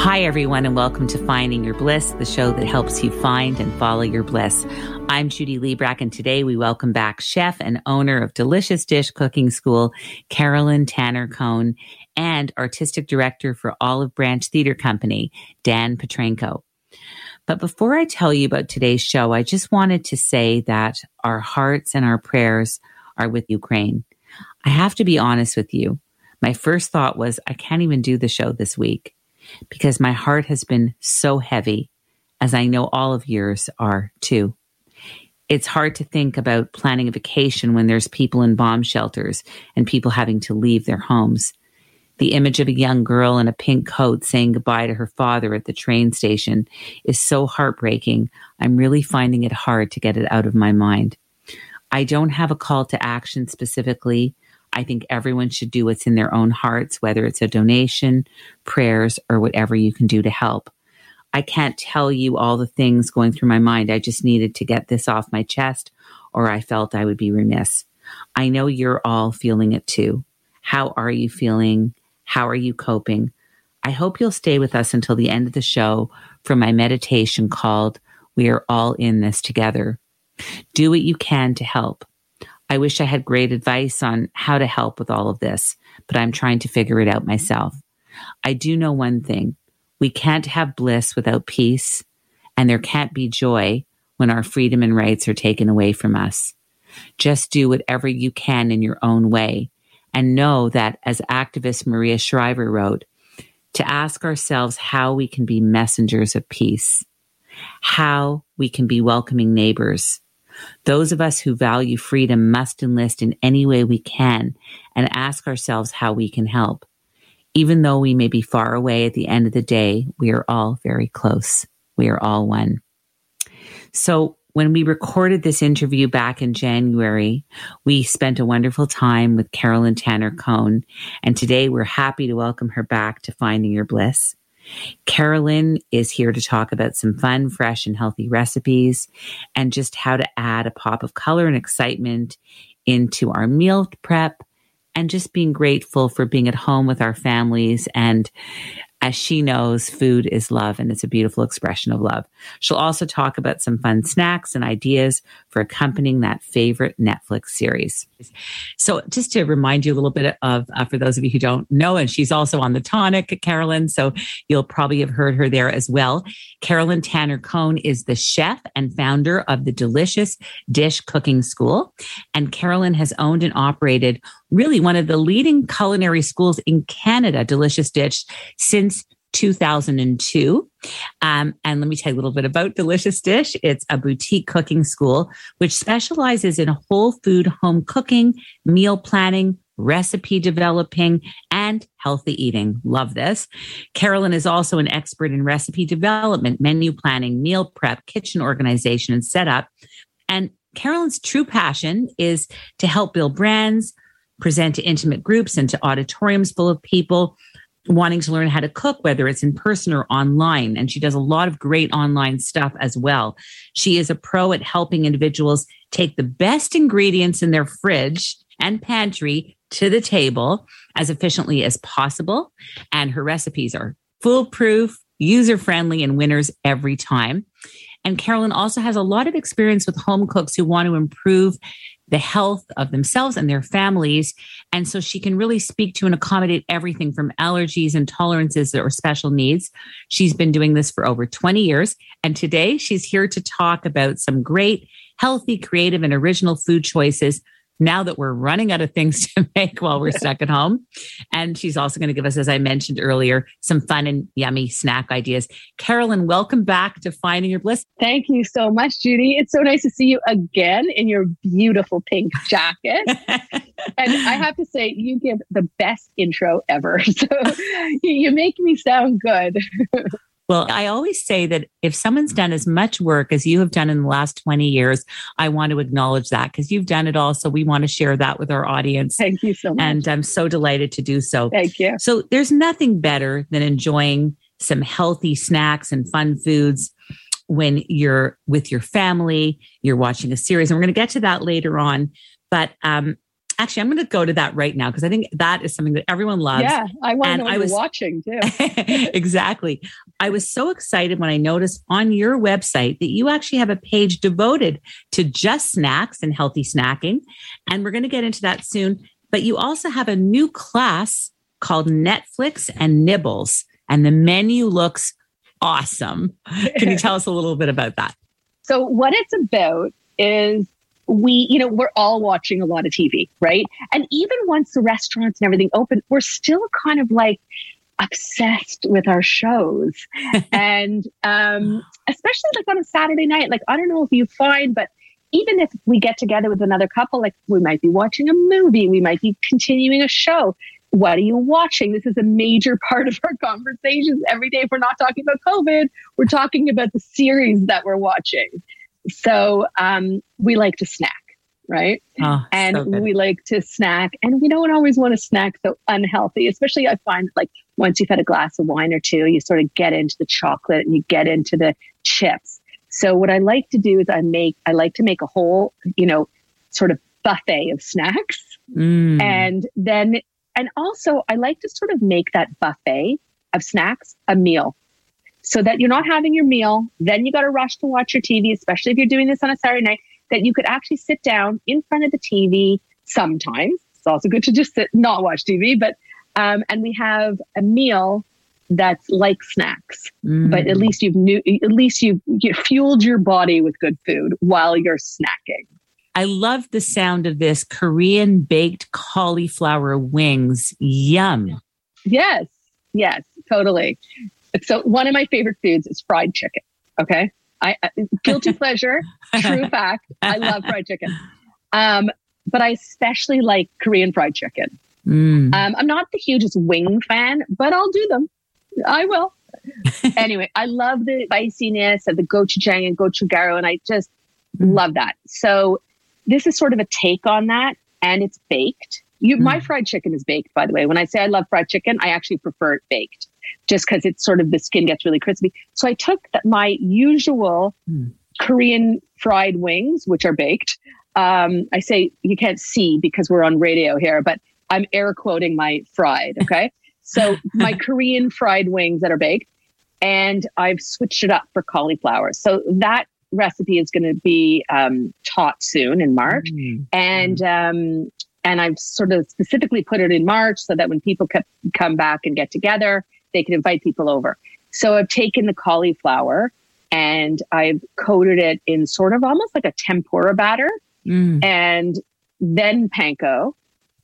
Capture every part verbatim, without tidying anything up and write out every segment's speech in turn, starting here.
Hi, everyone, and welcome to Finding Your Bliss, the show that helps you find and follow your bliss. I'm Judy Liebrach, and today we welcome back chef and owner of Delicious Dish Cooking School, Carolyn Tanner Cohn, and artistic director for Olive Branch Theater Company, Dan Petrenko. But before I tell you about today's show, I just wanted to say that our hearts and our prayers are with Ukraine. I have to be honest with you. My first thought was, I can't even do the show this week because my heart has been so heavy, as I know all of yours are too. It's hard to think about planning a vacation when there's people in bomb shelters and people having to leave their homes. The image of a young girl in a pink coat saying goodbye to her father at the train station is so heartbreaking. I'm really finding it hard to get it out of my mind. I don't have a call to action specifically. I think everyone should do what's in their own hearts, whether it's a donation, prayers, or whatever you can do to help. I can't tell you all the things going through my mind. I just needed to get this off my chest, or I felt I would be remiss. I know you're all feeling it too. How are you feeling? How are you coping? I hope you'll stay with us until the end of the show for my meditation called We Are All In This Together. Do what you can to help. I wish I had great advice on how to help with all of this, but I'm trying to figure it out myself. I do know one thing. We can't have bliss without peace, and there can't be joy when our freedom and rights are taken away from us. Just do whatever you can in your own way. And know that, as activist Maria Shriver wrote, to ask ourselves how we can be messengers of peace, how we can be welcoming neighbors. Those of us who value freedom must enlist in any way we can and ask ourselves how we can help. Even though we may be far away, at the end of the day, we are all very close. We are all one. So, when we recorded this interview back in January, we spent a wonderful time with Carolyn Tanner Cohn, and today we're happy to welcome her back to Finding Your Bliss. Carolyn is here to talk about some fun, fresh, and healthy recipes, and just how to add a pop of color and excitement into our meal prep, and just being grateful for being at home with our families. And as she knows, food is love, and it's a beautiful expression of love. She'll also talk about some fun snacks and ideas for accompanying that favorite Netflix series. So just to remind you a little bit of, uh, for those of you who don't know, and she's also on The Tonic, Carolyn, so you'll probably have heard her there as well. Carolyn Tanner Cohn is the chef and founder of the Delicious Dish Cooking School. And Carolyn has owned and operated really one of the leading culinary schools in Canada, Delicious Dish, since two thousand two. Um, and let me tell you a little bit about Delicious Dish. It's a boutique cooking school which specializes in whole food home cooking, meal planning, recipe developing, and healthy eating. Love this. Carolyn is also an expert in recipe development, menu planning, meal prep, kitchen organization, and setup. And Carolyn's true passion is to help build brands, present to intimate groups and to auditoriums full of people wanting to learn how to cook, whether it's in person or online. And she does a lot of great online stuff as well. She is a pro at helping individuals take the best ingredients in their fridge and pantry to the table as efficiently as possible. And her recipes are foolproof, user-friendly, and winners every time. And Carolyn also has a lot of experience with home cooks who want to improve the health of themselves and their families. And so she can really speak to and accommodate everything from allergies, intolerances, or special needs. She's been doing this for over twenty years. And today she's here to talk about some great, healthy, creative, and original food choices now that we're running out of things to make while we're stuck at home. And she's also going to give us, as I mentioned earlier, some fun and yummy snack ideas. Carolyn, welcome back to Finding Your Bliss. Thank you so much, Judy. It's so nice to see you again in your beautiful pink jacket. And I have to say, you give the best intro ever. So you make me sound good. Well, I always say that if someone's done as much work as you have done in the last twenty years, I want to acknowledge that because you've done it all. So we want to share that with our audience. Thank you so much. And I'm so delighted to do so. Thank you. So there's nothing better than enjoying some healthy snacks and fun foods when you're with your family, you're watching a series. And we're going to get to that later on. But um, actually, I'm going to go to that right now because I think that is something that everyone loves. Yeah, I want and to know what I was watching too. Exactly. I was so excited when I noticed on your website that you actually have a page devoted to just snacks and healthy snacking. And we're going to get into that soon. But you also have a new class called Netflix and Nibbles. And the menu looks awesome. Can you tell us a little bit about that? So what it's about is we, you know, we're all watching a lot of T V, right? And even once the restaurants and everything open, we're still kind of like obsessed with our shows. And um, especially like on a Saturday night, like, I don't know if you find, but even if we get together with another couple, like we might be watching a movie, we might be continuing a show. What are you watching? This is a major part of our conversations every day. If we're not talking about COVID, we're talking about the series that we're watching. So um, we like to snack, right? Oh, and so we like to snack. And we don't always want to snack so unhealthy, especially I find like once you've had a glass of wine or two, you sort of get into the chocolate and you get into the chips. So what I like to do is I make, I like to make a whole, you know, sort of buffet of snacks. Mm. And then And also, I like to sort of make that buffet of snacks a meal so that you're not having your meal. Then you got to rush to watch your T V, especially if you're doing this on a Saturday night, that you could actually sit down in front of the T V sometimes. It's also good to just sit, not watch T V. But um, and we have a meal that's like snacks, mm. but at least you've new, at least you've, you've fueled your body with good food while you're snacking. I love the sound of this Korean baked cauliflower wings. Yum. Yes. Yes, totally. So one of my favorite foods is fried chicken. Okay. I, I guilty pleasure, true fact. I love fried chicken. Um, but I especially like Korean fried chicken. Mm. Um, I'm not the hugest wing fan, but I'll do them. I will. Anyway, I love the spiciness of the gochujang and gochugaro. And I just mm. love that. So this is sort of a take on that, and it's baked. You, mm. My fried chicken is baked, by the way. When I say I love fried chicken, I actually prefer it baked just because it's sort of the skin gets really crispy. So I took the, my usual mm. Korean fried wings, which are baked. Um, I say you can't see because we're on radio here, but I'm air quoting my fried, okay? So my Korean fried wings that are baked, and I've switched it up for cauliflower. So that recipe is going to be um, taught soon in March. Mm. And um, and I've sort of specifically put it in March so that when people c- come back and get together, they can invite people over. So I've taken the cauliflower and I've coated it in sort of almost like a tempura batter mm. and then panko.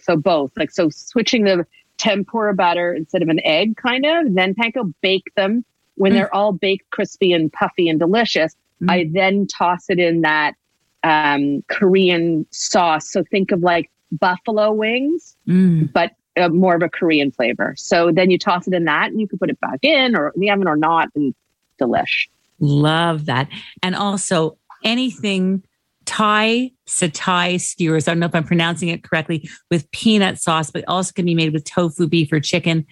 So both, like, so switching the tempura batter instead of an egg kind of, then panko, bake them. When mm. they're all baked, crispy and puffy and delicious, I then toss it in that um, Korean sauce. So think of like buffalo wings, mm. but uh, more of a Korean flavor. So then you toss it in that and you can put it back in or in the oven or not. And delish. Love that. And also anything Thai satay skewers. I don't know if I'm pronouncing it correctly, with peanut sauce, but also can be made with tofu, beef or chicken.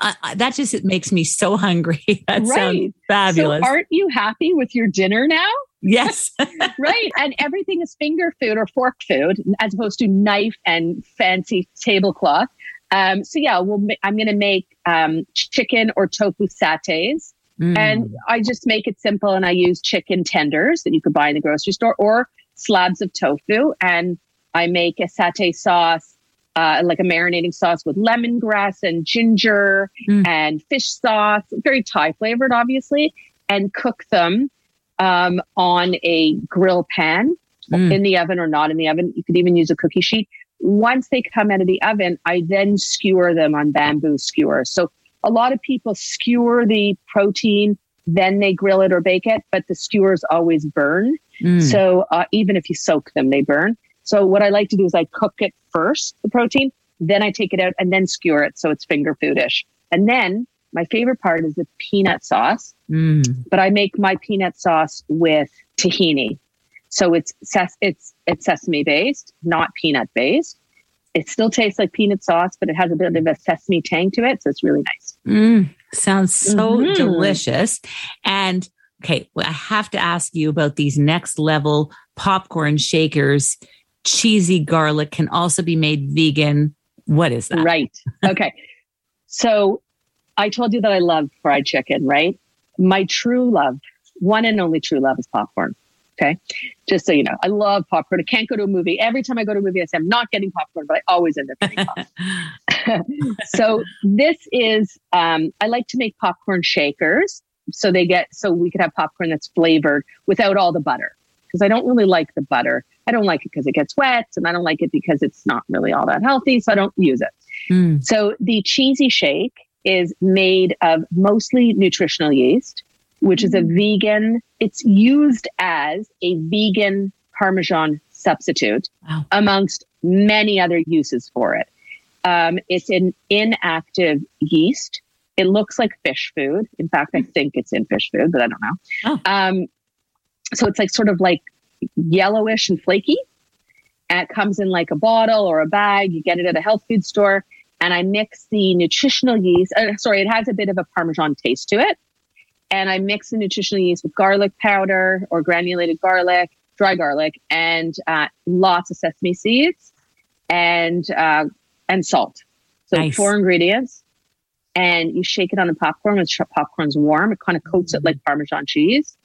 Uh, that just, it makes me so hungry. That right. sounds fabulous. So aren't you happy with your dinner now? Yes. Right. And everything is finger food or fork food as opposed to knife and fancy tablecloth. Um, so yeah, we'll, ma- I'm going to make um, chicken or tofu satays. Mm. And I just make it simple. And I use chicken tenders that you could buy in the grocery store or slabs of tofu. And I make a satay sauce. Uh, like a marinating sauce with lemongrass and ginger mm. and fish sauce, very Thai flavored, obviously, and cook them um, on a grill pan mm. in the oven or not in the oven. You could even use a cookie sheet. Once they come out of the oven, I then skewer them on bamboo skewers. So a lot of people skewer the protein, then they grill it or bake it, but the skewers always burn. Mm. So uh, even if you soak them, they burn. So what I like to do is I cook it first, the protein, then I take it out and then skewer it so it's finger foodish. And then My favorite part is the peanut sauce, mm. but I make my peanut sauce with tahini. So it's ses- it's it's sesame based, not peanut based. It still tastes like peanut sauce, but it has a bit of a sesame tang to it. So it's really nice. Mm. Sounds so mm-hmm. delicious. And okay, well, I have to ask you about these next level popcorn shakers. Cheesy garlic can also be made vegan. What is that? Right. Okay. So I told you that I love fried chicken, right? My true love, one and only true love is popcorn. Okay. Just so you know, I love popcorn. I can't go to a movie. Every time I go to a movie, I say I'm not getting popcorn, but I always end up getting popcorn. So this is, um, I like to make popcorn shakers. So they get, so we could have popcorn that's flavored without all the butter. Cause I don't really like the butter. I don't like it because it gets wet, and I don't like it because it's not really all that healthy. So I don't use it. Mm. So the cheesy shake is made of mostly nutritional yeast, which mm. is a vegan. It's used as a vegan Parmesan substitute, wow. amongst many other uses for it. Um, it's an inactive yeast. It looks like fish food. In fact, I think it's in fish food, but I don't know. Oh. Um, so it's like sort of like yellowish and flaky. And it comes in like a bottle or a bag. You get it at a health food store. And I mix the nutritional yeast. Uh, sorry, it has a bit of a Parmesan taste to it. And I mix the nutritional yeast with garlic powder or granulated garlic, dry garlic, and uh, lots of sesame seeds and uh, and salt. So nice. Four ingredients. And you shake it on the popcorn. When the popcorn's warm, it kind of coats it like Parmesan cheese.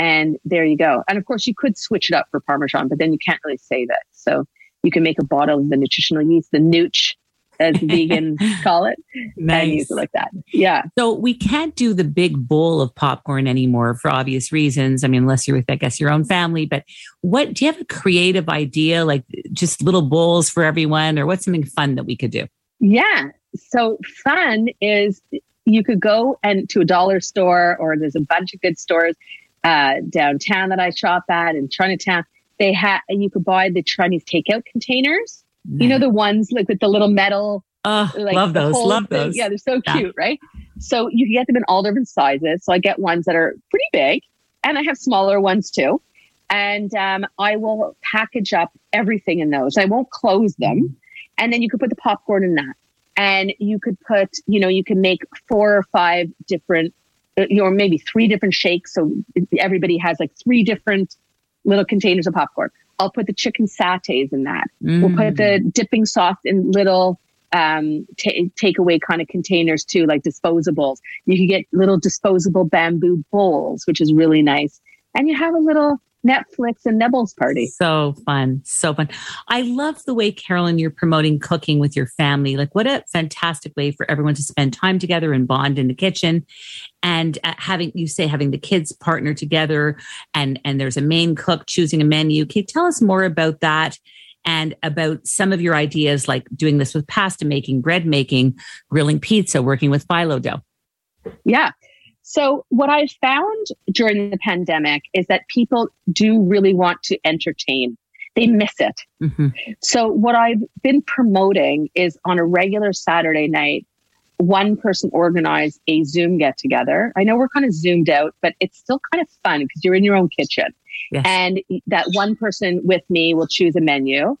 And there you go. And of course, you could switch it up for Parmesan, but then you can't really save it. So you can make a bottle of the nutritional yeast, the nooch, as vegans call it, nice. And use it like that. Yeah. So we can't do the big bowl of popcorn anymore for obvious reasons. I mean, unless you're with, I guess, your own family. But what, do you have a creative idea, like just little bowls for everyone, or what's something fun that we could do? Yeah. So fun is you could go and to a dollar store, or there's a bunch of good stores uh, downtown that I shop at in Chinatown. They have, and you could buy the Chinese takeout containers. You know, the ones like with the little metal. Oh, like, love those. Love thing. Those. Yeah, they're so yeah. cute, right? So you can get them in all different sizes. So I get ones that are pretty big, and I have smaller ones too. And um, I will package up everything in those. I won't close them. And then you could put the popcorn in that. And you could put, you know, you can make four or five different, or maybe three different shakes. So everybody has like three different little containers of popcorn. I'll put the chicken satays in that. Mm. We'll put the dipping sauce in little um, t- takeaway kind of containers too, like disposables. You can get little disposable bamboo bowls, which is really nice. And you have a little Netflix and Nebbles party. So fun. So fun. I love the way, Carolyn, you're promoting cooking with your family. Like, what a fantastic way for everyone to spend time together and bond in the kitchen. And uh, having, you say, having the kids partner together, and, and there's a main cook choosing a menu. Can you tell us more about that and about some of your ideas, like doing this with pasta making, bread making, grilling pizza, working with phyllo dough? Yeah. So what I found during the pandemic is that people do really want to entertain. They miss it. Mm-hmm. So what I've been promoting is, on a regular Saturday night, one person organized a Zoom get together. I know we're kind of Zoomed out, but it's still kind of fun because you're in your own kitchen. Yes. And that one person with me will choose a menu.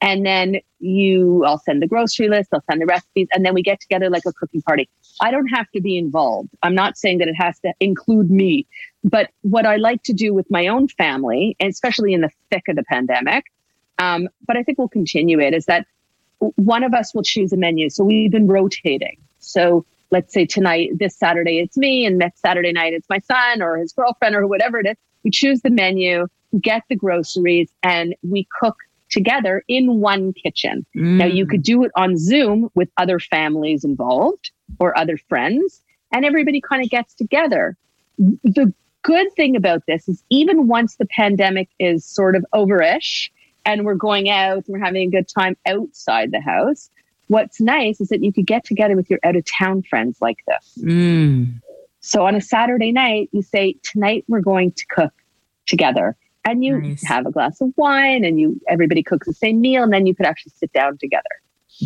And then you, I'll send the grocery list, I'll send the recipes, and then we get together like a cooking party. I don't have to be involved. I'm not saying that it has to include me, but what I like to do with my own family, and especially in the thick of the pandemic, um, but I think we'll continue it, is that one of us will choose a menu. So we've been rotating. So let's say tonight, this Saturday, it's me, and next Saturday night, it's my son or his girlfriend or whatever it is. We choose the menu, get the groceries, and we cook together in one kitchen. Mm. Now, you could do it on Zoom with other families involved or other friends, and everybody kind of gets together. The good thing about this is, even once the pandemic is sort of overish and we're going out and we're having a good time outside the house, what's nice is that you could get together with your out-of-town friends like this. Mm. So on a Saturday night, you say, tonight we're going to cook together. And you nice. Have a glass of wine, and you everybody cooks the same meal, and then you could actually sit down together.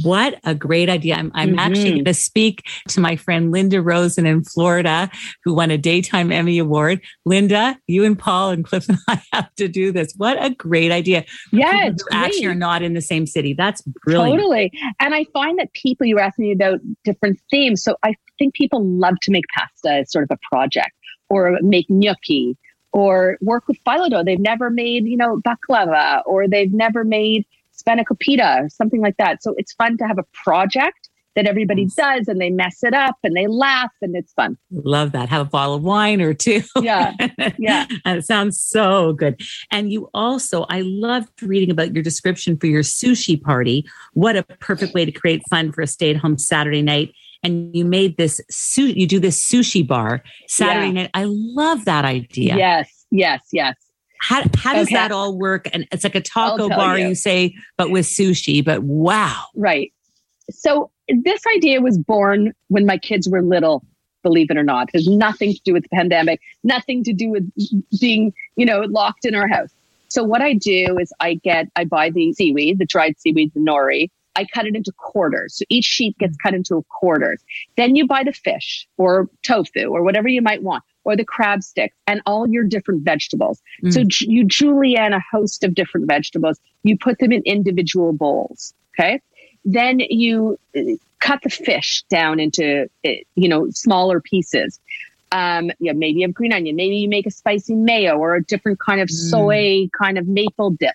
What a great idea. I'm, I'm mm-hmm. actually going to speak to my friend Linda Rosen in Florida, who won a Daytime Emmy Award. Linda, you and Paul and Cliff and I have to do this. What a great idea. Yes. Actually, are not in the same city. That's brilliant. Totally. And I find that people, you were asking me about different themes. So I think people love to make pasta as sort of a project, or make gnocchi, or work with phyllo dough. They've never made, you know, baklava, or they've never made spanakopita or something like that. So it's fun to have a project that everybody does, and they mess it up and they laugh, and it's fun. Love that. Have a bottle of wine or two. Yeah. Yeah. And it sounds so good. And you also, I loved reading about your description for your sushi party. What a perfect way to create fun for a stay-at-home Saturday night. And you made this suit, you do this sushi bar Saturday yeah. night. I love that idea. Yes. Yes. Yes. How how does okay. that all work? And it's like a taco bar, you. you say, but with sushi, but wow. Right. So this idea was born when my kids were little, believe it or not. It has nothing to do with the pandemic, nothing to do with being, you know, locked in our house. So what I do is I get, I buy the seaweed, the dried seaweed, the nori. I cut it into quarters. So each sheet gets cut into quarters. Then you buy the fish or tofu or whatever you might want, or the crab sticks, and all your different vegetables. Mm. So you julienne a host of different vegetables. You put them in individual bowls, okay? Then you cut the fish down into, you know, smaller pieces. Um, yeah, maybe you have green onion. Maybe you make a spicy mayo or a different kind of soy, mm. kind of maple dip.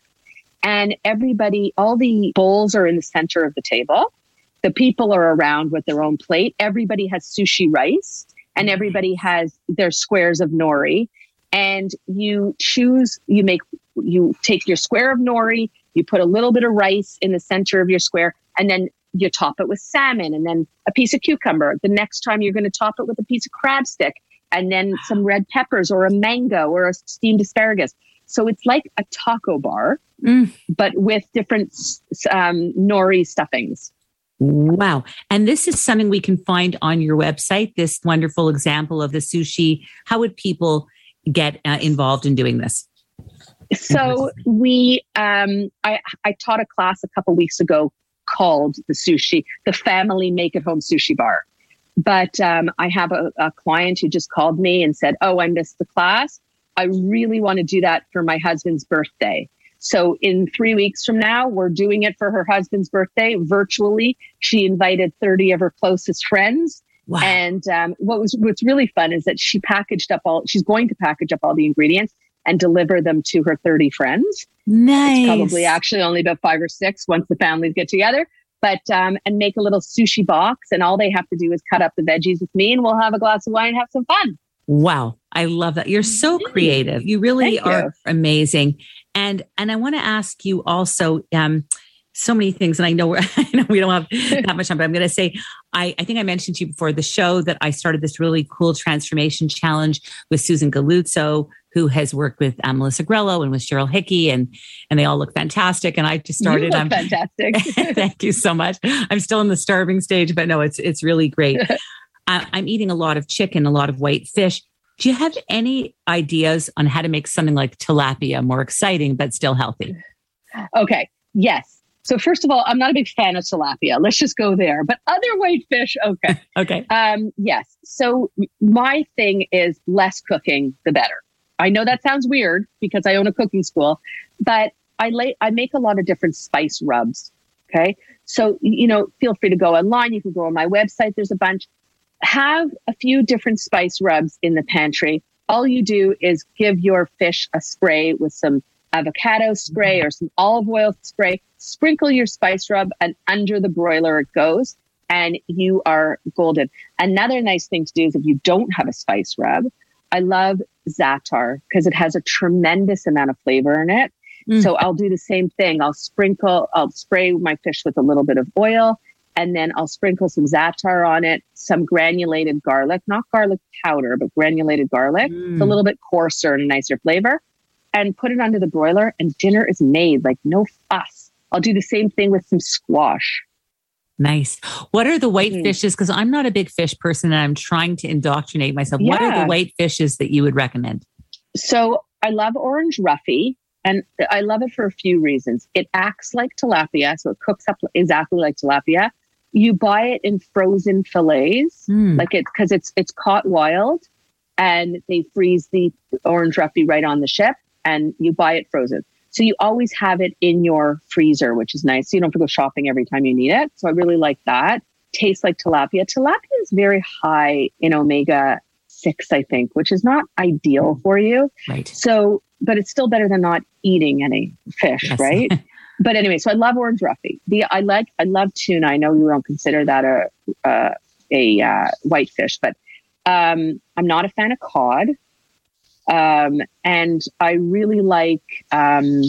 And everybody, all the bowls are in the center of the table. The people are around with their own plate. Everybody has sushi rice, and everybody has their squares of nori. And you choose, you make, you take your square of nori, you put a little bit of rice in the center of your square, and then you top it with salmon and then a piece of cucumber. The next time you're going to top it with a piece of crab stick and then some red peppers or a mango or a steamed asparagus. So it's like a taco bar, mm. but with different um, nori stuffings. Wow. And this is something we can find on your website, this wonderful example of the sushi. How would people get uh, involved in doing this? So we, um, I, I taught a class a couple weeks ago called the sushi, the family make at home sushi bar. But um, I have a, a client who just called me and said, oh, I missed the class. I really want to do that for my husband's birthday. So in three weeks from now, we're doing it for her husband's birthday virtually. She invited thirty of her closest friends. Wow. And um, what was what's really fun is that she packaged up all, she's going to package up all the ingredients and deliver them to her thirty friends. Nice. It's probably actually only about five or six once the families get together. But um, and make a little sushi box, and all they have to do is cut up the veggies with me, and we'll have a glass of wine and have some fun. Wow. I love that. You're so creative. You really Thank are you. amazing. And and I want to ask you also um, so many things. And I know, we're, I know we don't have that much time, but I'm going to say, I, I think I mentioned to you before the show that I started this really cool transformation challenge with Susan Galuzzo, who has worked with um, Melissa Grello and with Cheryl Hickey, and, and they all look fantastic. And I just started. You look um, fantastic. Thank you so much. I'm still in the starving stage, but no, it's, it's really great. uh, I'm eating a lot of chicken, a lot of white fish. Do you have any ideas on how to make something like tilapia more exciting, but still healthy? Okay. Yes. So first of all, I'm not a big fan of tilapia. Let's just go there. But other white fish, okay. okay. Um, yes. So my thing is less cooking, the better. I know that sounds weird because I own a cooking school, but I lay, I make a lot of different spice rubs. Okay. So, you know, feel free to go online. You can go on my website. There's a bunch. Have a few different spice rubs in the pantry. All you do is give your fish a spray with some avocado spray or some olive oil spray. Sprinkle your spice rub, and under the broiler it goes, and you are golden. Another nice thing to do is if you don't have a spice rub, I love za'atar because it has a tremendous amount of flavor in it. Mm. So I'll do the same thing. I'll sprinkle, I'll spray my fish with a little bit of oil, and then I'll sprinkle some za'atar on it, some granulated garlic, not garlic powder, but granulated garlic. Mm. It's a little bit coarser and a nicer flavor. And put it under the broiler, and dinner is made, like no fuss. I'll do the same thing with some squash. Nice. What are the white mm. fishes? Because I'm not a big fish person, and I'm trying to indoctrinate myself. Yeah. What are the white fishes that you would recommend? So I love orange roughy. And I love it for a few reasons. It acts like tilapia, so it cooks up exactly like tilapia. You buy it in frozen fillets, mm. like it because it's it's caught wild, and they freeze the orange roughy right on the ship, and you buy it frozen. So you always have it in your freezer, which is nice. So you don't have to go shopping every time you need it. So I really like that. Tastes like tilapia. Tilapia is very high in omega six, I think, which is not ideal for you. Right. So, but it's still better than not eating any fish, yes. right? But anyway, so I love orange roughy. The I like I love tuna. I know you don't consider that a a, a uh, white fish, but um, I'm not a fan of cod. Um, and I really like um,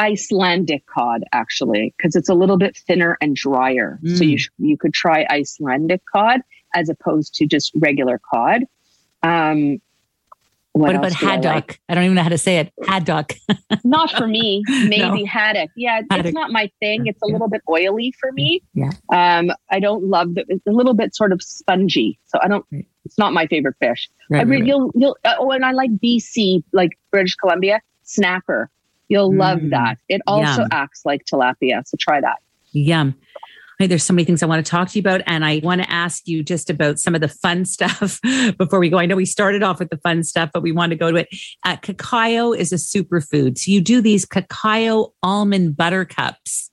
Icelandic cod, actually, because it's a little bit thinner and drier. Mm. So you sh- you could try Icelandic cod as opposed to just regular cod. Um, what, what about haddock? I, like? I don't even know how to say it. Haddock. Not for me. Maybe no. haddock. Yeah, haddock. It's not my thing. It's a yeah. little bit oily for me. Yeah. Um, I don't love it. It's a little bit sort of spongy. So I don't. Right. It's not my favorite fish. Right, I mean, right, you'll you'll. Oh, and I like B C, like British Columbia snapper. You'll mm, love that. It also yum. acts like tilapia. So try that. Yum. Hey, there's so many things I want to talk to you about. And I want to ask you just about some of the fun stuff before we go. I know we started off with the fun stuff, but we want to go to it. Uh, cacao is a superfood. So you do these cacao almond butter cups.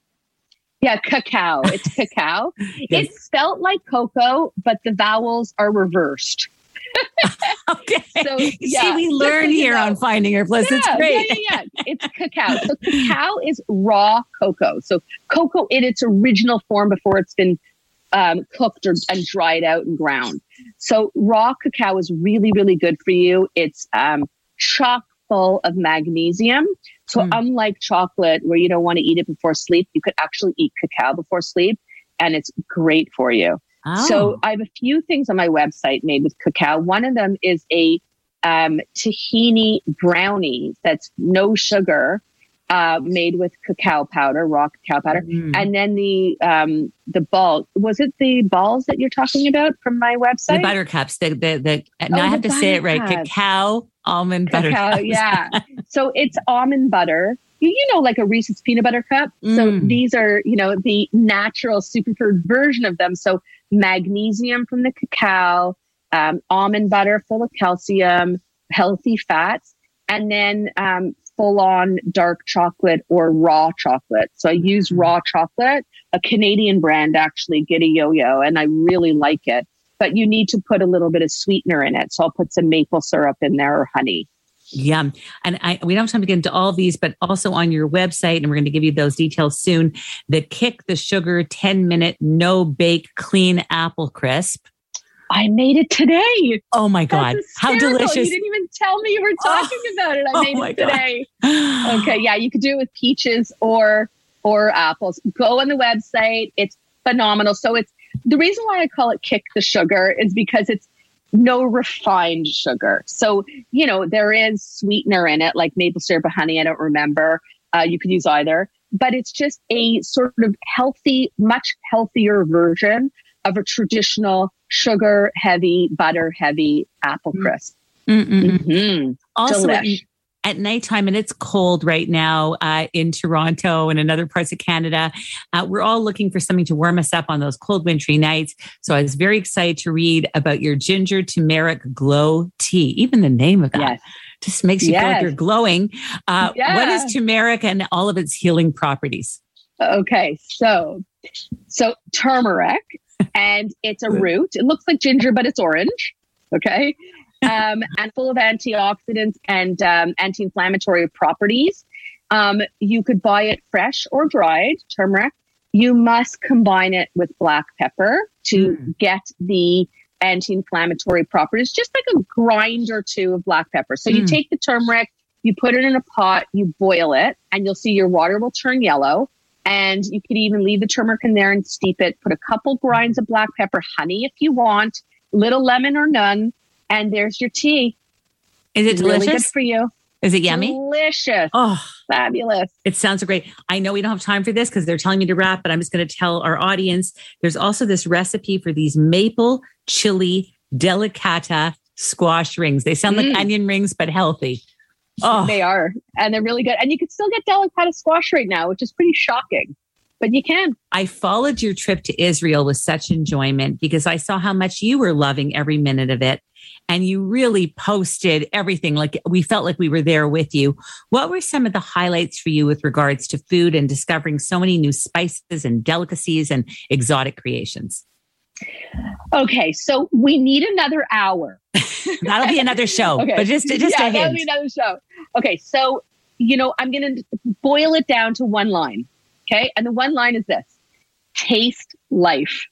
Yeah, cacao. It's cacao. Yes. It's spelt like cocoa, but the vowels are reversed. Okay. So, yeah. See, we learn here know. on Finding Your Bliss. Yeah, it's great. Yeah, yeah, yeah. It's cacao. So cacao is raw cocoa. So cocoa in its original form before it's been um, cooked or, and dried out and ground. So raw cacao is really, really good for you. It's um, chock full of magnesium. So mm. unlike chocolate where you don't want to eat it before sleep, you could actually eat cacao before sleep and it's great for you. Oh. So I have a few things on my website made with cacao. One of them is a um, tahini brownie that's no sugar, uh, made with cacao powder, raw cacao powder. Mm. And then the um, the ball, was it the balls that you're talking about from my website? The buttercups. The, the, the, oh, now I have to say it right. Cacao almond butter. Cacao, yeah. So it's almond butter. You know, like a Reese's peanut butter cup. Mm. So these are, you know, the natural superfood version of them. So magnesium from the cacao, um, almond butter full of calcium, healthy fats, and then um, full-on dark chocolate or raw chocolate. So I use raw chocolate, a Canadian brand actually, Get a Yo-Yo, and I really like it. But you need to put a little bit of sweetener in it. So I'll put some maple syrup in there or honey. Yum. And I, we don't have time to get into all these, but also on your website, and we're going to give you those details soon, the Kick the Sugar ten minute no bake clean apple crisp. I made it today. Oh my God. How delicious. You didn't even tell me you were talking oh, about it. I oh made it today. God. Okay. Yeah. You could do it with peaches or, or apples. Go on the website. It's phenomenal. So it's the reason why I call it Kick the Sugar is because it's no refined sugar. So, you know, there is sweetener in it, like maple syrup or honey. I don't remember. Uh, you could use either. But it's just a sort of healthy, much healthier version of a traditional sugar-heavy, butter-heavy apple crisp. Mm-hmm. Also, Delish. At nighttime, and it's cold right now uh, in Toronto and in other parts of Canada. Uh, we're all looking for something to warm us up on those cold wintry nights. So I was very excited to read about your ginger turmeric glow tea. Even the name of that yes. just makes you yes. feel like you're glowing. Uh, yeah. What is turmeric and all of its healing properties? Okay, so so turmeric, and it's a root. It looks like ginger, but it's orange. Okay. um, and full of antioxidants and um, anti-inflammatory properties. Um, you could buy it fresh or dried, turmeric. You must combine it with black pepper to mm. get the anti-inflammatory properties, just like a grind or two of black pepper. So mm. you take the turmeric, you put it in a pot, you boil it, and you'll see your water will turn yellow. And you could even leave the turmeric in there and steep it. Put a couple grinds of black pepper, honey if you want, little lemon or none. And there's your tea. Is it delicious? Really good for you. Is it yummy? Delicious. Oh, fabulous. It sounds great. I know we don't have time for this because they're telling me to wrap, but I'm just going to tell our audience. There's also this recipe for these maple chili delicata squash rings. They sound mm. like onion rings, but healthy. Oh. They are. And they're really good. And you can still get delicata squash right now, which is pretty shocking. But you can. I followed your trip to Israel with such enjoyment because I saw how much you were loving every minute of it. And you really posted everything. Like, we felt like we were there with you. What were some of the highlights for you with regards to food and discovering so many new spices and delicacies and exotic creations? Okay, so we need another hour. That'll be another show, okay. but just, just yeah, a hint. That'll be another show. Okay, so, you know, I'm going to boil it down to one line. Okay. And the one line is this: taste life.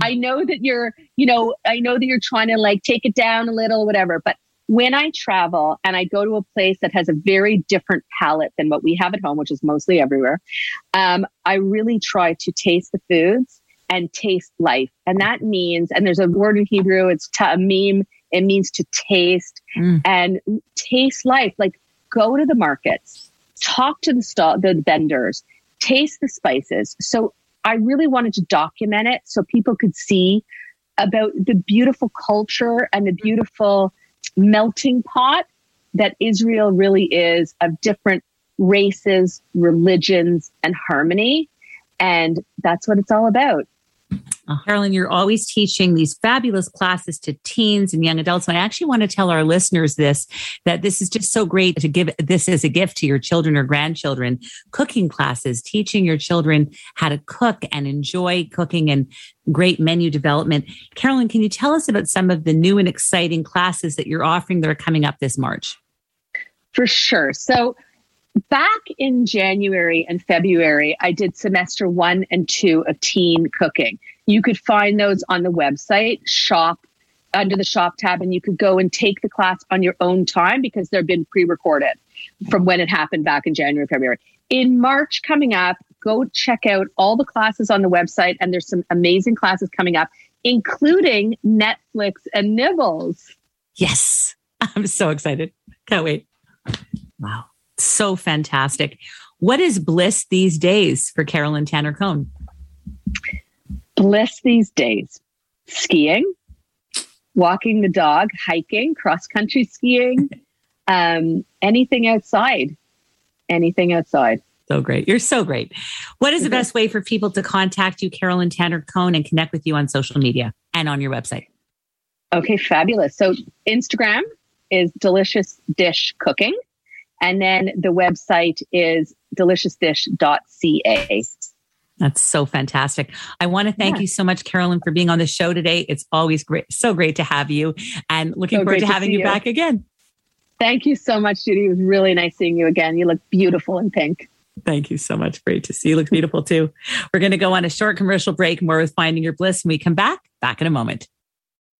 I know that you're, you know, I know that you're trying to like take it down a little, whatever. But when I travel and I go to a place that has a very different palate than what we have at home, which is mostly everywhere, um, I really try to taste the foods and taste life. And that means, and there's a word in Hebrew, it's ta'amim. It means to taste mm. and taste life. Like, go to the markets, talk to the stall, the vendors, taste the spices. So I really wanted to document it so people could see about the beautiful culture and the beautiful melting pot that Israel really is, of different races, religions, and harmony. And that's what it's all about. Oh, Carolyn, you're always teaching these fabulous classes to teens and young adults. And I actually want to tell our listeners this, that this is just so great to give this as a gift to your children or grandchildren. Cooking classes, teaching your children how to cook and enjoy cooking, and great menu development. Carolyn, can you tell us about some of the new and exciting classes that you're offering that are coming up this March? For sure. So back in January and February, I did semester one and two of teen cooking. You could find those on the website, shop, under the shop tab, and you could go and take the class on your own time because they've been pre-recorded from when it happened back in January, February. In March coming up, go check out all the classes on the website, and there's some amazing classes coming up, including Netflix and nibbles. Yes. I'm so excited. Can't wait. Wow. So fantastic. What is bliss these days for Carolyn Tanner Cohn? Bliss these days: skiing, walking the dog, hiking, cross-country skiing, um, anything outside, anything outside. So great. You're so great. What is the best way for people to contact you, Carolyn Tanner Cohn, and connect with you on social media and on your website? Okay, fabulous. So Instagram is Delicious Dish Cooking. And then the website is delicious dish dot c a. That's so fantastic. I want to thank yeah. you so much, Carolyn, for being on the show today. It's always great. So great to have you, and looking so forward to having to you, you back again. Thank you so much, Judy. It was really nice seeing you again. You look beautiful in pink. Thank you so much. Great to see you. You look beautiful too. We're going to go on a short commercial break. More with Finding Your Bliss when we come back. Back in a moment.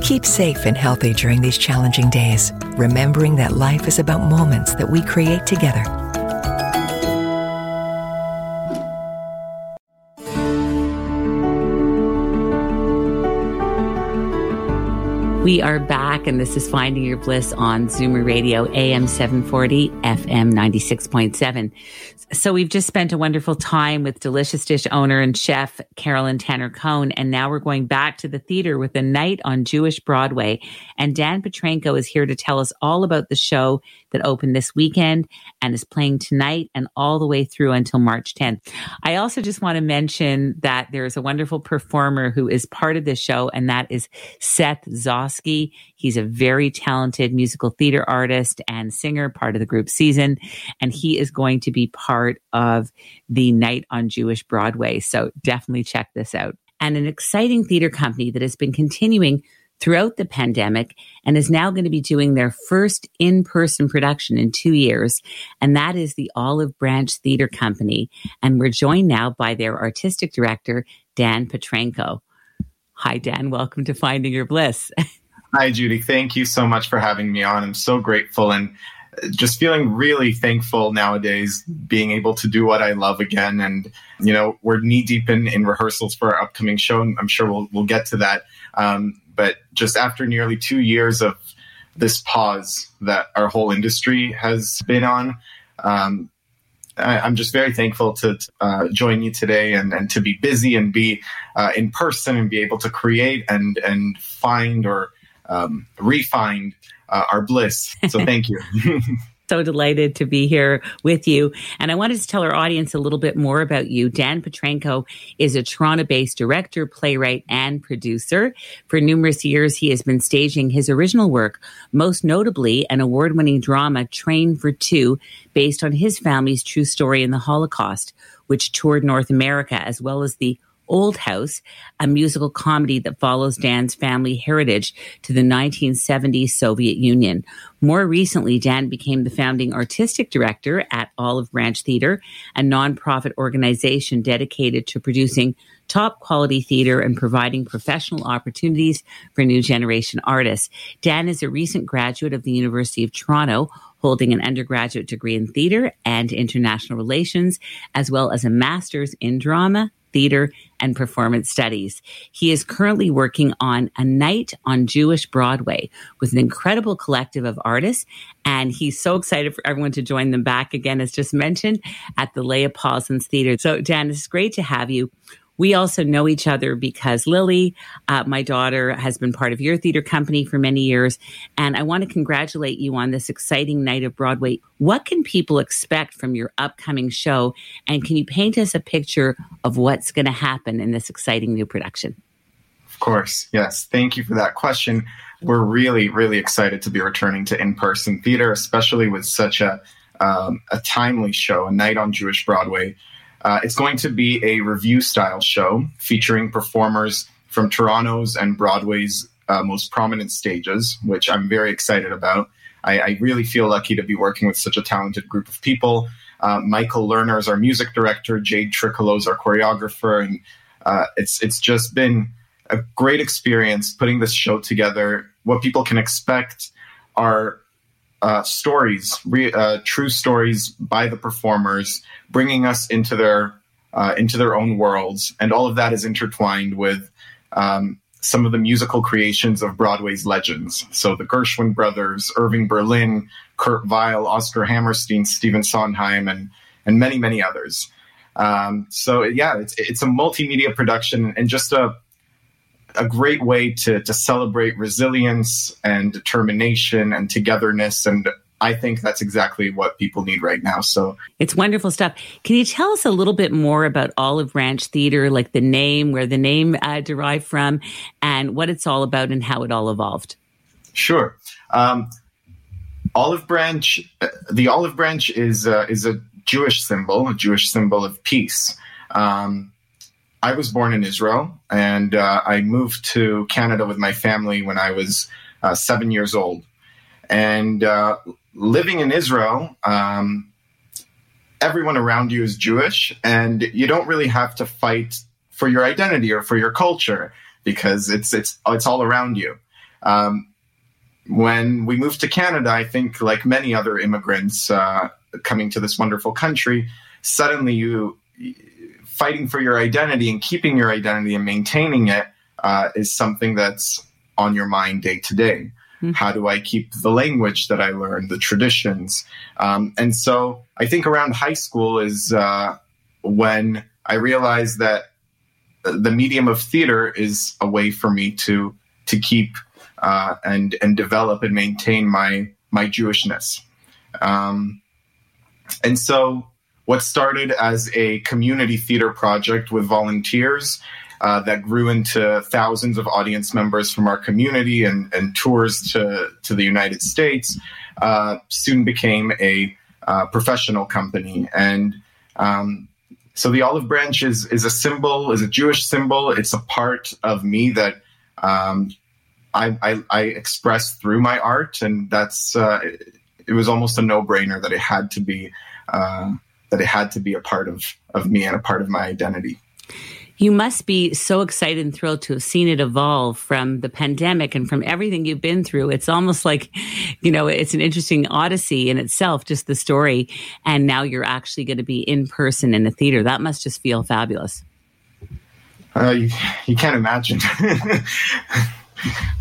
Keep safe and healthy during these challenging days, remembering that life is about moments that we create together. We are back, and this is Finding Your Bliss on Zoomer Radio, A M seven forty, F M ninety-six point seven. So we've just spent a wonderful time with Delicious Dish owner and chef Carolyn Tanner Cohn, and now we're going back to the theater with a night on Jewish Broadway. And Dan Petrenko is here to tell us all about the show that opened this weekend and is playing tonight and all the way through until March tenth. I also just want to mention that there's a wonderful performer who is part of this show, and that is Seth Zoss. He's a very talented musical theater artist and singer, part of the group Season, and he is going to be part of the night on Jewish Broadway. So definitely check this out. And an exciting theater company that has been continuing throughout the pandemic and is now going to be doing their first in-person production in two years. And that is the Olive Branch Theater Company. And we're joined now by their artistic director, Dan Petrenko. Hi, Dan. Welcome to Finding Your Bliss. Hi, Judy. Thank you so much for having me on. I'm so grateful and just feeling really thankful nowadays, being able to do what I love again. And, you know, we're knee deep in, in rehearsals for our upcoming show. And I'm sure we'll we'll get to that. Um, but just after nearly two years of this pause that our whole industry has been on, um, I, I'm just very thankful to uh, join you today and, and to be busy and be uh, in person and be able to create and and find or um, refine Uh, our bliss. So thank you. So delighted to be here with you. And I wanted to tell our audience a little bit more about you. Dan Petrenko is a Toronto-based director, playwright, and producer. For numerous years, he has been staging his original work, most notably an award-winning drama, Train for Two, based on his family's true story in the Holocaust, which toured North America, as well as the Old House, a musical comedy that follows Dan's family heritage to the nineteen seventies Soviet Union. More recently, Dan became the founding artistic director at Olive Branch Theater, a nonprofit organization dedicated to producing top quality theater and providing professional opportunities for new generation artists. Dan is a recent graduate of the University of Toronto, holding an undergraduate degree in theater and international relations, as well as a master's in drama, theater, and performance studies. He is currently working on A Night on Jewish Broadway with an incredible collective of artists, and he's so excited for everyone to join them back again, as just mentioned, at the Leah Posluns Theatre. So, Dan, it's great to have you. We also know each other because Lily, uh, my daughter, has been part of your theater company for many years, and I want to congratulate you on this exciting night of Broadway. What can people expect from your upcoming show, and can you paint us a picture of what's going to happen in this exciting new production? Of course, yes. Thank you for that question. We're really, really excited to be returning to in-person theater, especially with such a, um, a timely show, A Night on Jewish Broadway. Uh, it's going to be a review-style show featuring performers from Toronto's and Broadway's uh, most prominent stages, which I'm very excited about. I, I really feel lucky to be working with such a talented group of people. Uh, Michael Lerner's our music director, Jade Tricolo's our choreographer, and uh, it's it's just been a great experience putting this show together. What people can expect are Uh, stories, re, uh, true stories by the performers, bringing us into their uh, into their own worlds. And all of that is intertwined with um, some of the musical creations of Broadway's legends. So the Gershwin brothers, Irving Berlin, Kurt Weill, Oscar Hammerstein, Stephen Sondheim, and and many, many others. Um, so, yeah, it's it's a multimedia production and just a a great way to, to celebrate resilience and determination and togetherness. And I think that's exactly what people need right now. So it's wonderful stuff. Can you tell us a little bit more about Olive Branch Theater, like the name, where the name uh, derived from, and what it's all about and how it all evolved? Sure. Um, Olive Branch, the Olive Branch is, uh, is a Jewish symbol, a Jewish symbol of peace. Um, I was born in Israel, and uh, I moved to Canada with my family when I was uh, seven years old. And uh, living in Israel, um, everyone around you is Jewish, and you don't really have to fight for your identity or for your culture because it's it's it's all around you. Um, when we moved to Canada, I think like many other immigrants uh, coming to this wonderful country, suddenly you... fighting for your identity and keeping your identity and maintaining it uh, is something that's on your mind day to day. Mm-hmm. How do I keep the language that I learned, the traditions? Um, and so I think around high school is uh, when I realized that the medium of theater is a way for me to to keep uh, and and develop and maintain my my Jewishness. Um, and so. What started as a community theater project with volunteers uh, that grew into thousands of audience members from our community and, and tours to, to the United States uh, soon became a uh, professional company. And um, so the Olive Branch is, is a symbol, is a Jewish symbol. It's a part of me that um, I, I, I express through my art, and that's uh, it, it was almost a no-brainer that it had to be uh, that it had to be a part of, of me and a part of my identity. You must be so excited and thrilled to have seen it evolve from the pandemic and from everything you've been through. It's almost like, you know, it's an interesting odyssey in itself, just the story. And now you're actually going to be in person in the theater. That must just feel fabulous. Uh, you, you can't imagine.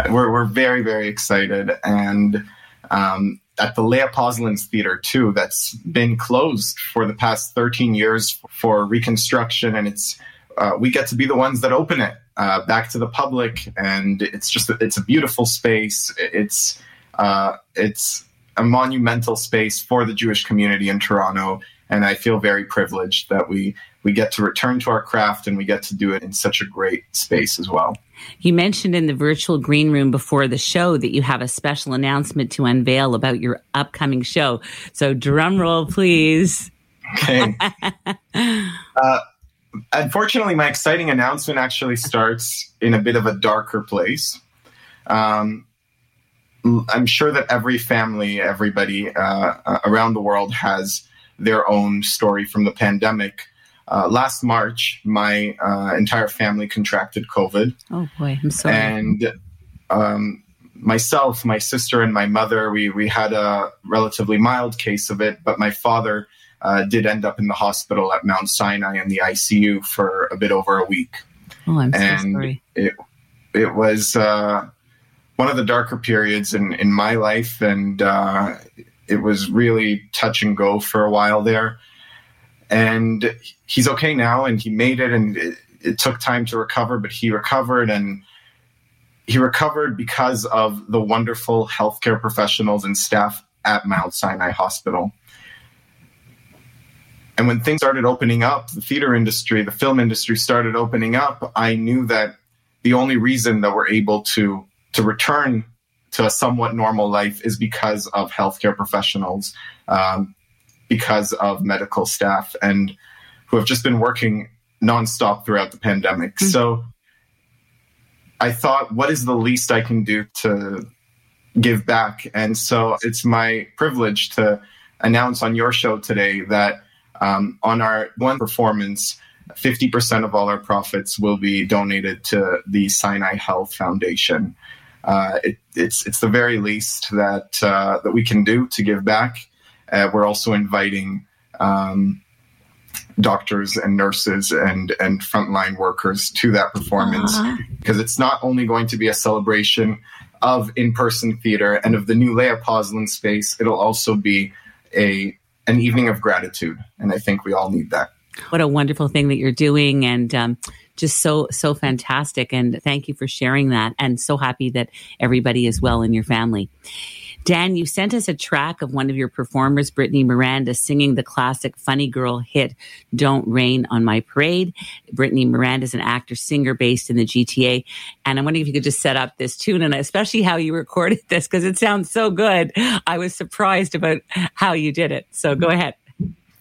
We're we're very, very excited. And um, at the Leah Posluns Theatre, too, that's been closed for the past thirteen years for reconstruction. And it's uh, we get to be the ones that open it uh, back to the public. And it's just it's a beautiful space. It's uh, it's a monumental space for the Jewish community in Toronto. And I feel very privileged that we we get to return to our craft, and we get to do it in such a great space as well. You mentioned in the virtual green room before the show that you have a special announcement to unveil about your upcoming show. So drum roll, please. Okay. uh, unfortunately, my exciting announcement actually starts in a bit of a darker place. Um, I'm sure that every family, everybody uh, around the world has their own story from the pandemic. Uh, last March, my uh, entire family contracted COVID. Oh, boy, I'm sorry. And um, myself, my sister, and my mother, we, we had a relatively mild case of it, but my father uh, did end up in the hospital at Mount Sinai in the I C U for a bit over a week. Oh, I'm and so sorry. It, it was uh, one of the darker periods in, in my life, and uh, it was really touch and go for a while there. And he's okay now, and he made it, and it, it took time to recover, but he recovered, and he recovered because of the wonderful healthcare professionals and staff at Mount Sinai Hospital. And when things started opening up, the theater industry, the film industry started opening up, I knew that the only reason that we're able to, to return to a somewhat normal life is because of healthcare professionals, um, because of medical staff, and who have just been working nonstop throughout the pandemic. Mm-hmm. So I thought, what is the least I can do to give back? And so it's my privilege to announce on your show today that um, on our one performance, fifty percent of all our profits will be donated to the Sinai Health Foundation. Uh, it, it's it's the very least that uh, that we can do to give back. Uh, we're also inviting um, doctors and nurses and, and frontline workers to that performance, because it's not only going to be a celebration of in-person theater and of the new Leah Posluns space, it'll also be a an evening of gratitude. And I think we all need that. What a wonderful thing that you're doing, and um, just so, so fantastic. And thank you for sharing that, and so happy that everybody is well in your family. Dan, you sent us a track of one of your performers, Brittany Miranda, singing the classic Funny Girl hit, Don't Rain on My Parade. Brittany Miranda is an actor-singer based in the G T A. And I'm wondering if you could just set up this tune, and especially how you recorded this, because it sounds so good. I was surprised about how you did it. So go ahead.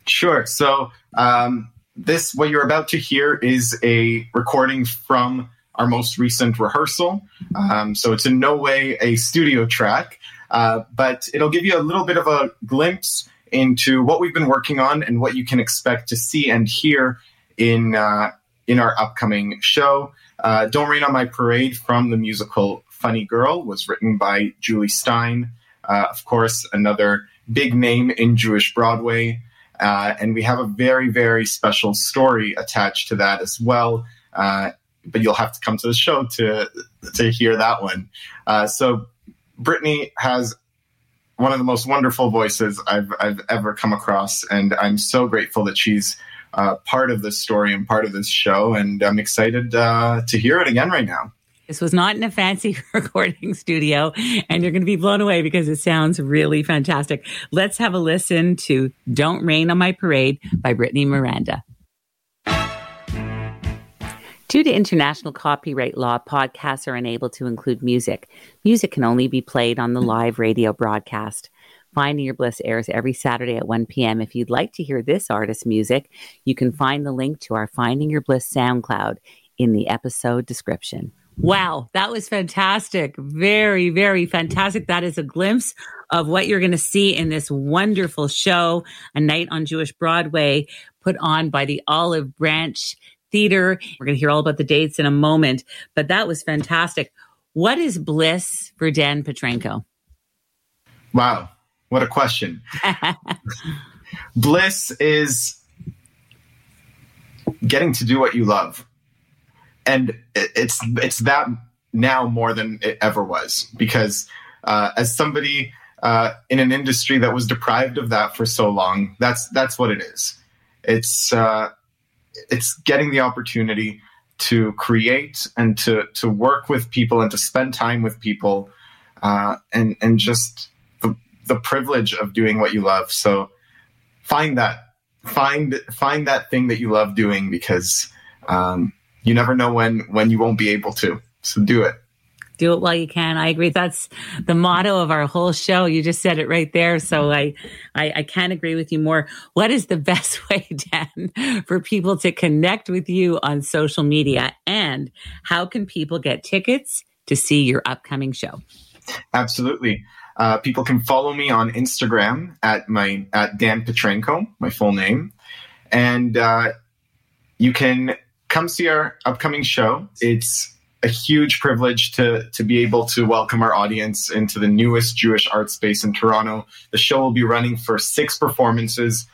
Sure. So um, this, what you're about to hear is a recording from our most recent rehearsal. Um, so it's in no way a studio track. Uh, but it'll give you a little bit of a glimpse into what we've been working on and what you can expect to see and hear in uh, in our upcoming show. Uh, Don't Rain on My Parade from the musical Funny Girl was written by Julie Stein, uh, of course, another big name in Jewish Broadway. Uh, and we have a very, very special story attached to that as well. Uh, but you'll have to come to the show to, to hear that one. Uh, so... Brittany has one of the most wonderful voices I've, I've ever come across, and I'm so grateful that she's uh, part of this story and part of this show, and I'm excited uh, to hear it again right now. This was not in a fancy recording studio, and you're going to be blown away because it sounds really fantastic. Let's have a listen to Don't Rain on My Parade by Brittany Miranda. Due to international copyright law, podcasts are unable to include music. Music can only be played on the live radio broadcast. Finding Your Bliss airs every Saturday at one p.m. If you'd like to hear this artist's music, you can find the link to our Finding Your Bliss SoundCloud in the episode description. Wow, that was fantastic. Very, very fantastic. That is a glimpse of what you're going to see in this wonderful show, A Night on Jewish Broadway, put on by the Olive Branch Theater. We're going to hear all about the dates in a moment, but that was fantastic. What is bliss for Dan Petrenko? Wow, what a question. Bliss is getting to do what you love. And it's it's that now more than it ever was, because uh, as somebody uh, in an industry that was deprived of that for so long, that's that's what it is. It's uh, it's getting the opportunity to create and to to work with people and to spend time with people, uh, and and just the, the privilege of doing what you love. So find that find find that thing that you love doing, because Um, you never know when, when you won't be able to. So do it. Do it while you can. I agree. That's the motto of our whole show. You just said it right there. So I, I, I can't agree with you more. What is the best way, Dan, for people to connect with you on social media? And how can people get tickets to see your upcoming show? Absolutely. Uh, people can follow me on Instagram at my at Dan Petrenko, my full name. And uh, you can come see our upcoming show. It's a huge privilege to to be able to welcome our audience into the newest Jewish art space in Toronto. The show will be running for six performances,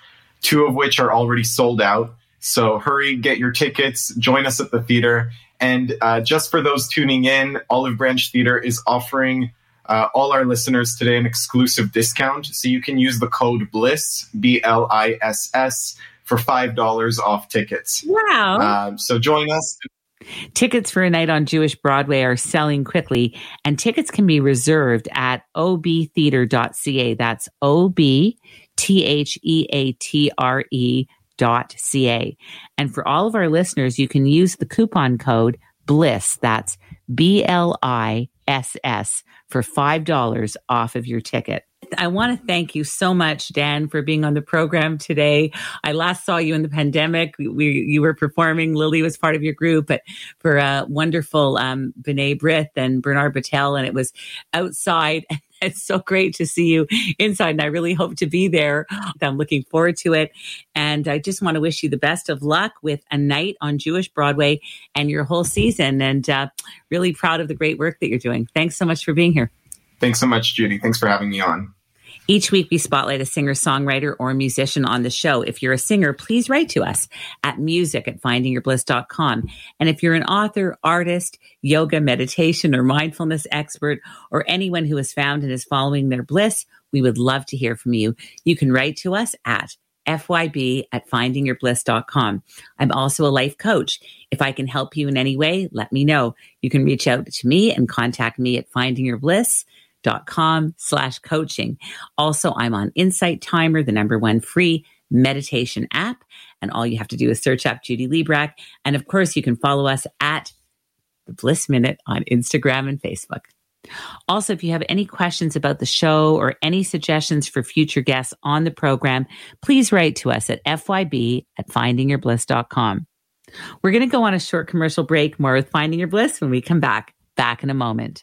two of which are already sold out. So hurry, get your tickets, join us at the theater. And uh, just for those tuning in, Olive Branch Theater is offering uh, all our listeners today an exclusive discount. So you can use the code BLISS, B L I S S, for five dollars off tickets. Wow. Uh, so join us. Tickets for A Night on Jewish Broadway are selling quickly, and tickets can be reserved at o b theatre dot c a. That's O-B-T-H-E-A-T-R-E dot C-A. And for all of our listeners, you can use the coupon code BLISS. That's B L I S S for five dollars off of your ticket. I want to thank you so much, Dan, for being on the program today. I last saw you in the pandemic. We, you were performing. Lily was part of your group, but for a wonderful um, B'nai B'rith and Bernard Battelle, and it was outside. It's so great to see you inside, and I really hope to be there. I'm looking forward to it. And I just want to wish you the best of luck with A Night on Jewish Broadway and your whole season, and uh, really proud of the great work that you're doing. Thanks so much for being here. Thanks so much, Judy. Thanks for having me on. Each week, we spotlight a singer-songwriter or musician on the show. If you're a singer, please write to us at music at finding your bliss dot com. And if you're an author, artist, yoga, meditation, or mindfulness expert, or anyone who has found and is following their bliss, we would love to hear from you. You can write to us at F Y B at finding your bliss dot com. I'm also a life coach. If I can help you in any way, let me know. You can reach out to me and contact me at finding your bliss dot com slash coaching. Also, I'm on Insight Timer, the number one free meditation app. And all you have to do is search up Judy Liebrach. And of course, you can follow us at The Bliss Minute on Instagram and Facebook. Also, if you have any questions about the show or any suggestions for future guests on the program, please write to us at F Y B at finding your bliss dot com. We're going to go on a short commercial break. More with Finding Your Bliss when we come back. Back in a moment.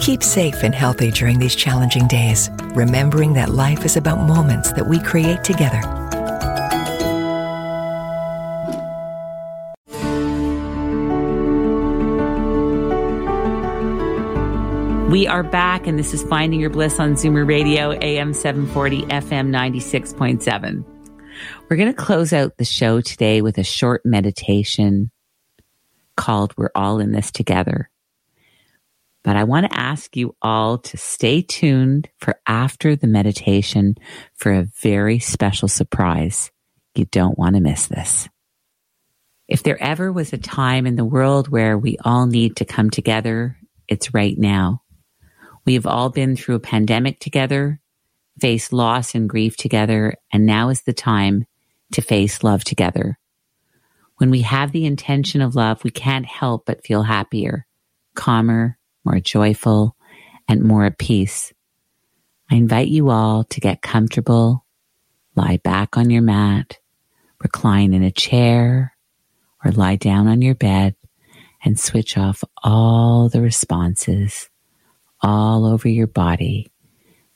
Keep safe and healthy during these challenging days, remembering that life is about moments that we create together. We are back, and this is Finding Your Bliss on Zoomer Radio, A M seven forty, F M ninety-six point seven. We're going to close out the show today with a short meditation called We're All in This Together. But I want to ask you all to stay tuned for after the meditation for a very special surprise. You don't want to miss this. If there ever was a time in the world where we all need to come together, it's right now. We have all been through a pandemic together, faced loss and grief together, and now is the time to face love together. When we have the intention of love, we can't help but feel happier, calmer, more joyful, and more at peace. I invite you all to get comfortable, lie back on your mat, recline in a chair, or lie down on your bed and switch off all the responses all over your body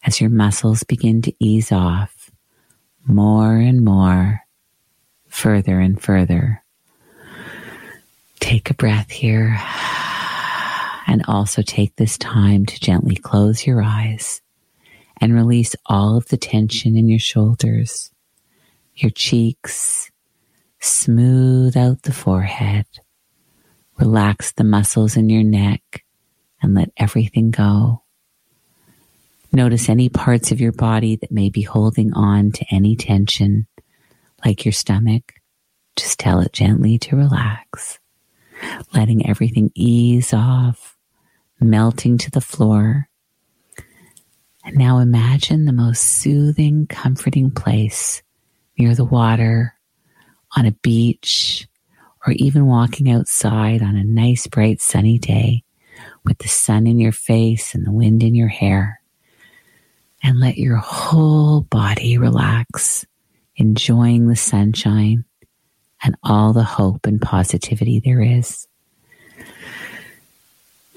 as your muscles begin to ease off more and more, further and further. Take a breath here and also take this time to gently close your eyes and release all of the tension in your shoulders, your cheeks. Smooth out the forehead, relax the muscles in your neck, and let everything go. Notice any parts of your body that may be holding on to any tension, like your stomach. Just tell it gently to relax, letting everything ease off, melting to the floor. And now imagine the most soothing, comforting place near the water, on a beach, or even walking outside on a nice, bright, sunny day with the sun in your face and the wind in your hair. And let your whole body relax, enjoying the sunshine and all the hope and positivity there is.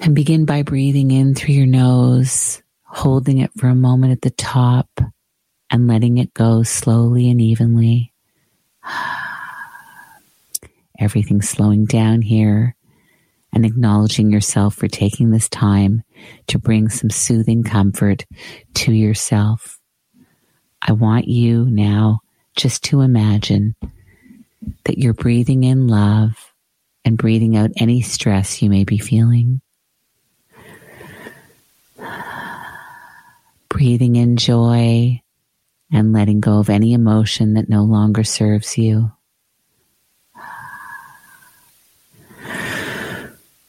And begin by breathing in through your nose, holding it for a moment at the top, and letting it go slowly and evenly. Everything's slowing down here and acknowledging yourself for taking this time to bring some soothing comfort to yourself. I want you now just to imagine that you're breathing in love and breathing out any stress you may be feeling. Breathing in joy and letting go of any emotion that no longer serves you.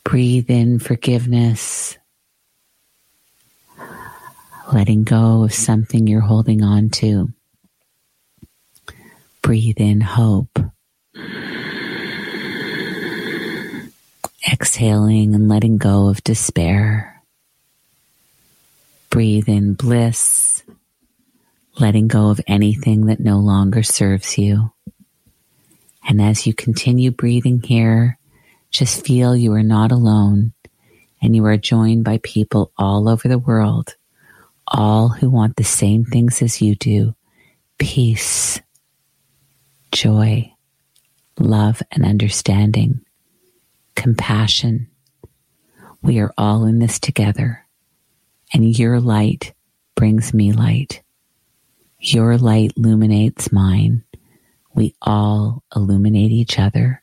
Breathe in forgiveness, letting go of something you're holding on to. Breathe in hope, exhaling and letting go of despair. Breathe in bliss, letting go of anything that no longer serves you. And as you continue breathing here, just feel you are not alone and you are joined by people all over the world, all who want the same things as you do: peace, joy, love and understanding, compassion. We are all in this together, and your light brings me light. Your light illuminates mine. We all illuminate each other.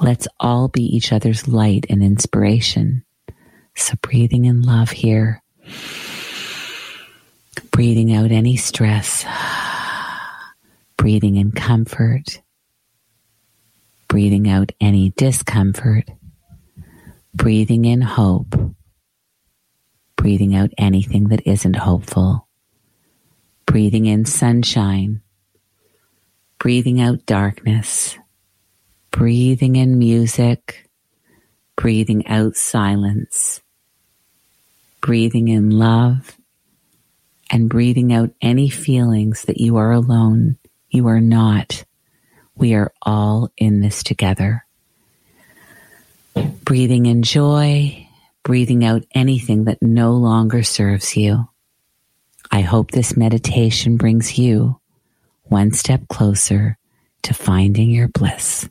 Let's all be each other's light and inspiration. So breathing in love here. Breathing out any stress. Breathing in comfort. Breathing out any discomfort. Breathing in hope. Breathing out anything that isn't hopeful. Breathing in sunshine. Breathing out darkness. Breathing in music, breathing out silence, breathing in love, and breathing out any feelings that you are alone. You are not. We are all in this together. Breathing in joy, breathing out anything that no longer serves you. I hope this meditation brings you one step closer to finding your bliss.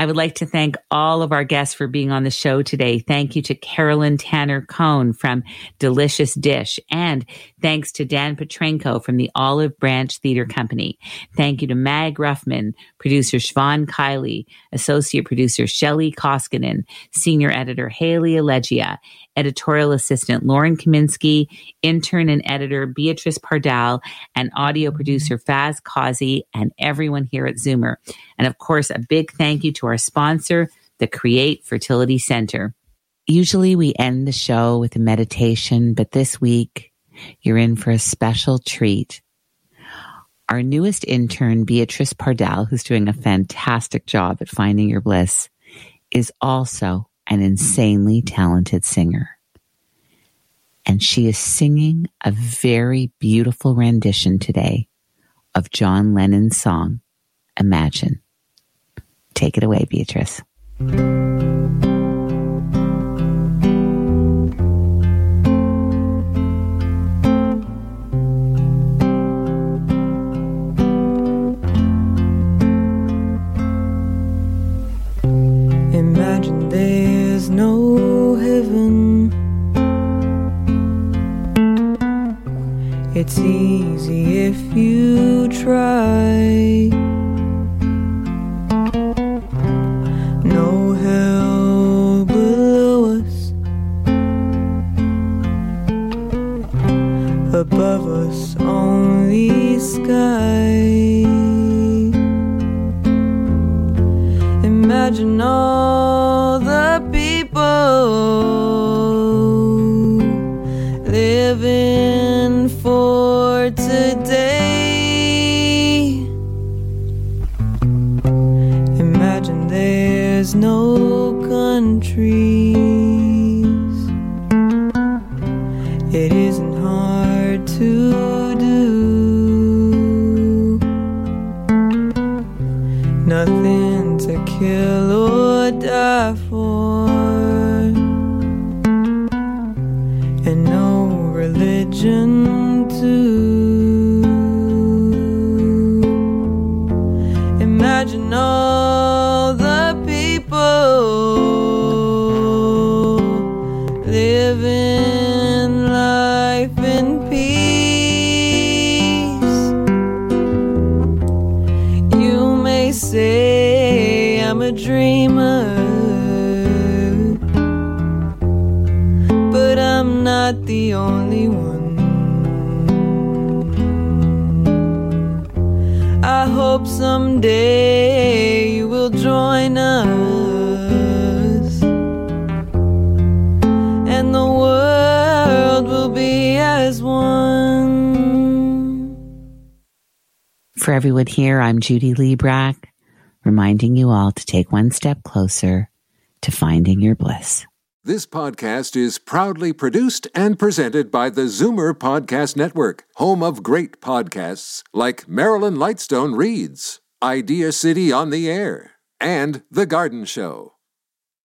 I would like to thank all of our guests for being on the show today. Thank you to Carolyn Tanner Cohn from Delicious Dish, and thanks to Dan Petrenko from the Olive Branch Theater Company. Thank you to Mag Ruffman, producer Siobhan Kiley, associate producer Shelley Koskinen, senior editor Haley Allegia, editorial assistant Lauren Kaminsky, intern and editor Beatrice Pardal, and audio producer Faz Kazi, and everyone here at Zoomer. And of course, a big thank you to our sponsor, the CREATE Fertility Center. Usually we end the show with a meditation, but this week you're in for a special treat. Our newest intern, Beatrice Pardal, who's doing a fantastic job at Finding Your Bliss, is also an insanely talented singer. And she is singing a very beautiful rendition today of John Lennon's song, Imagine. Take it away, Beatrice. Imagine there's no heaven. It's easy if you try. No hell below us. Above us only sky. Imagine all the people living for today. Imagine there's no countries. It isn't hard to do. Nothing to kill or die for, and no religion too. Imagine all the people living life in peace. You may say I'm a dreamer, but I'm not the only one. I hope someday you will join us, and the world will be as one. For everyone here, I'm Judy Liebrach, reminding you all to take one step closer to finding your bliss. This podcast is proudly produced and presented by the Zoomer Podcast Network, home of great podcasts like Marilyn Lightstone Reads, Idea City on the Air, and The Garden Show.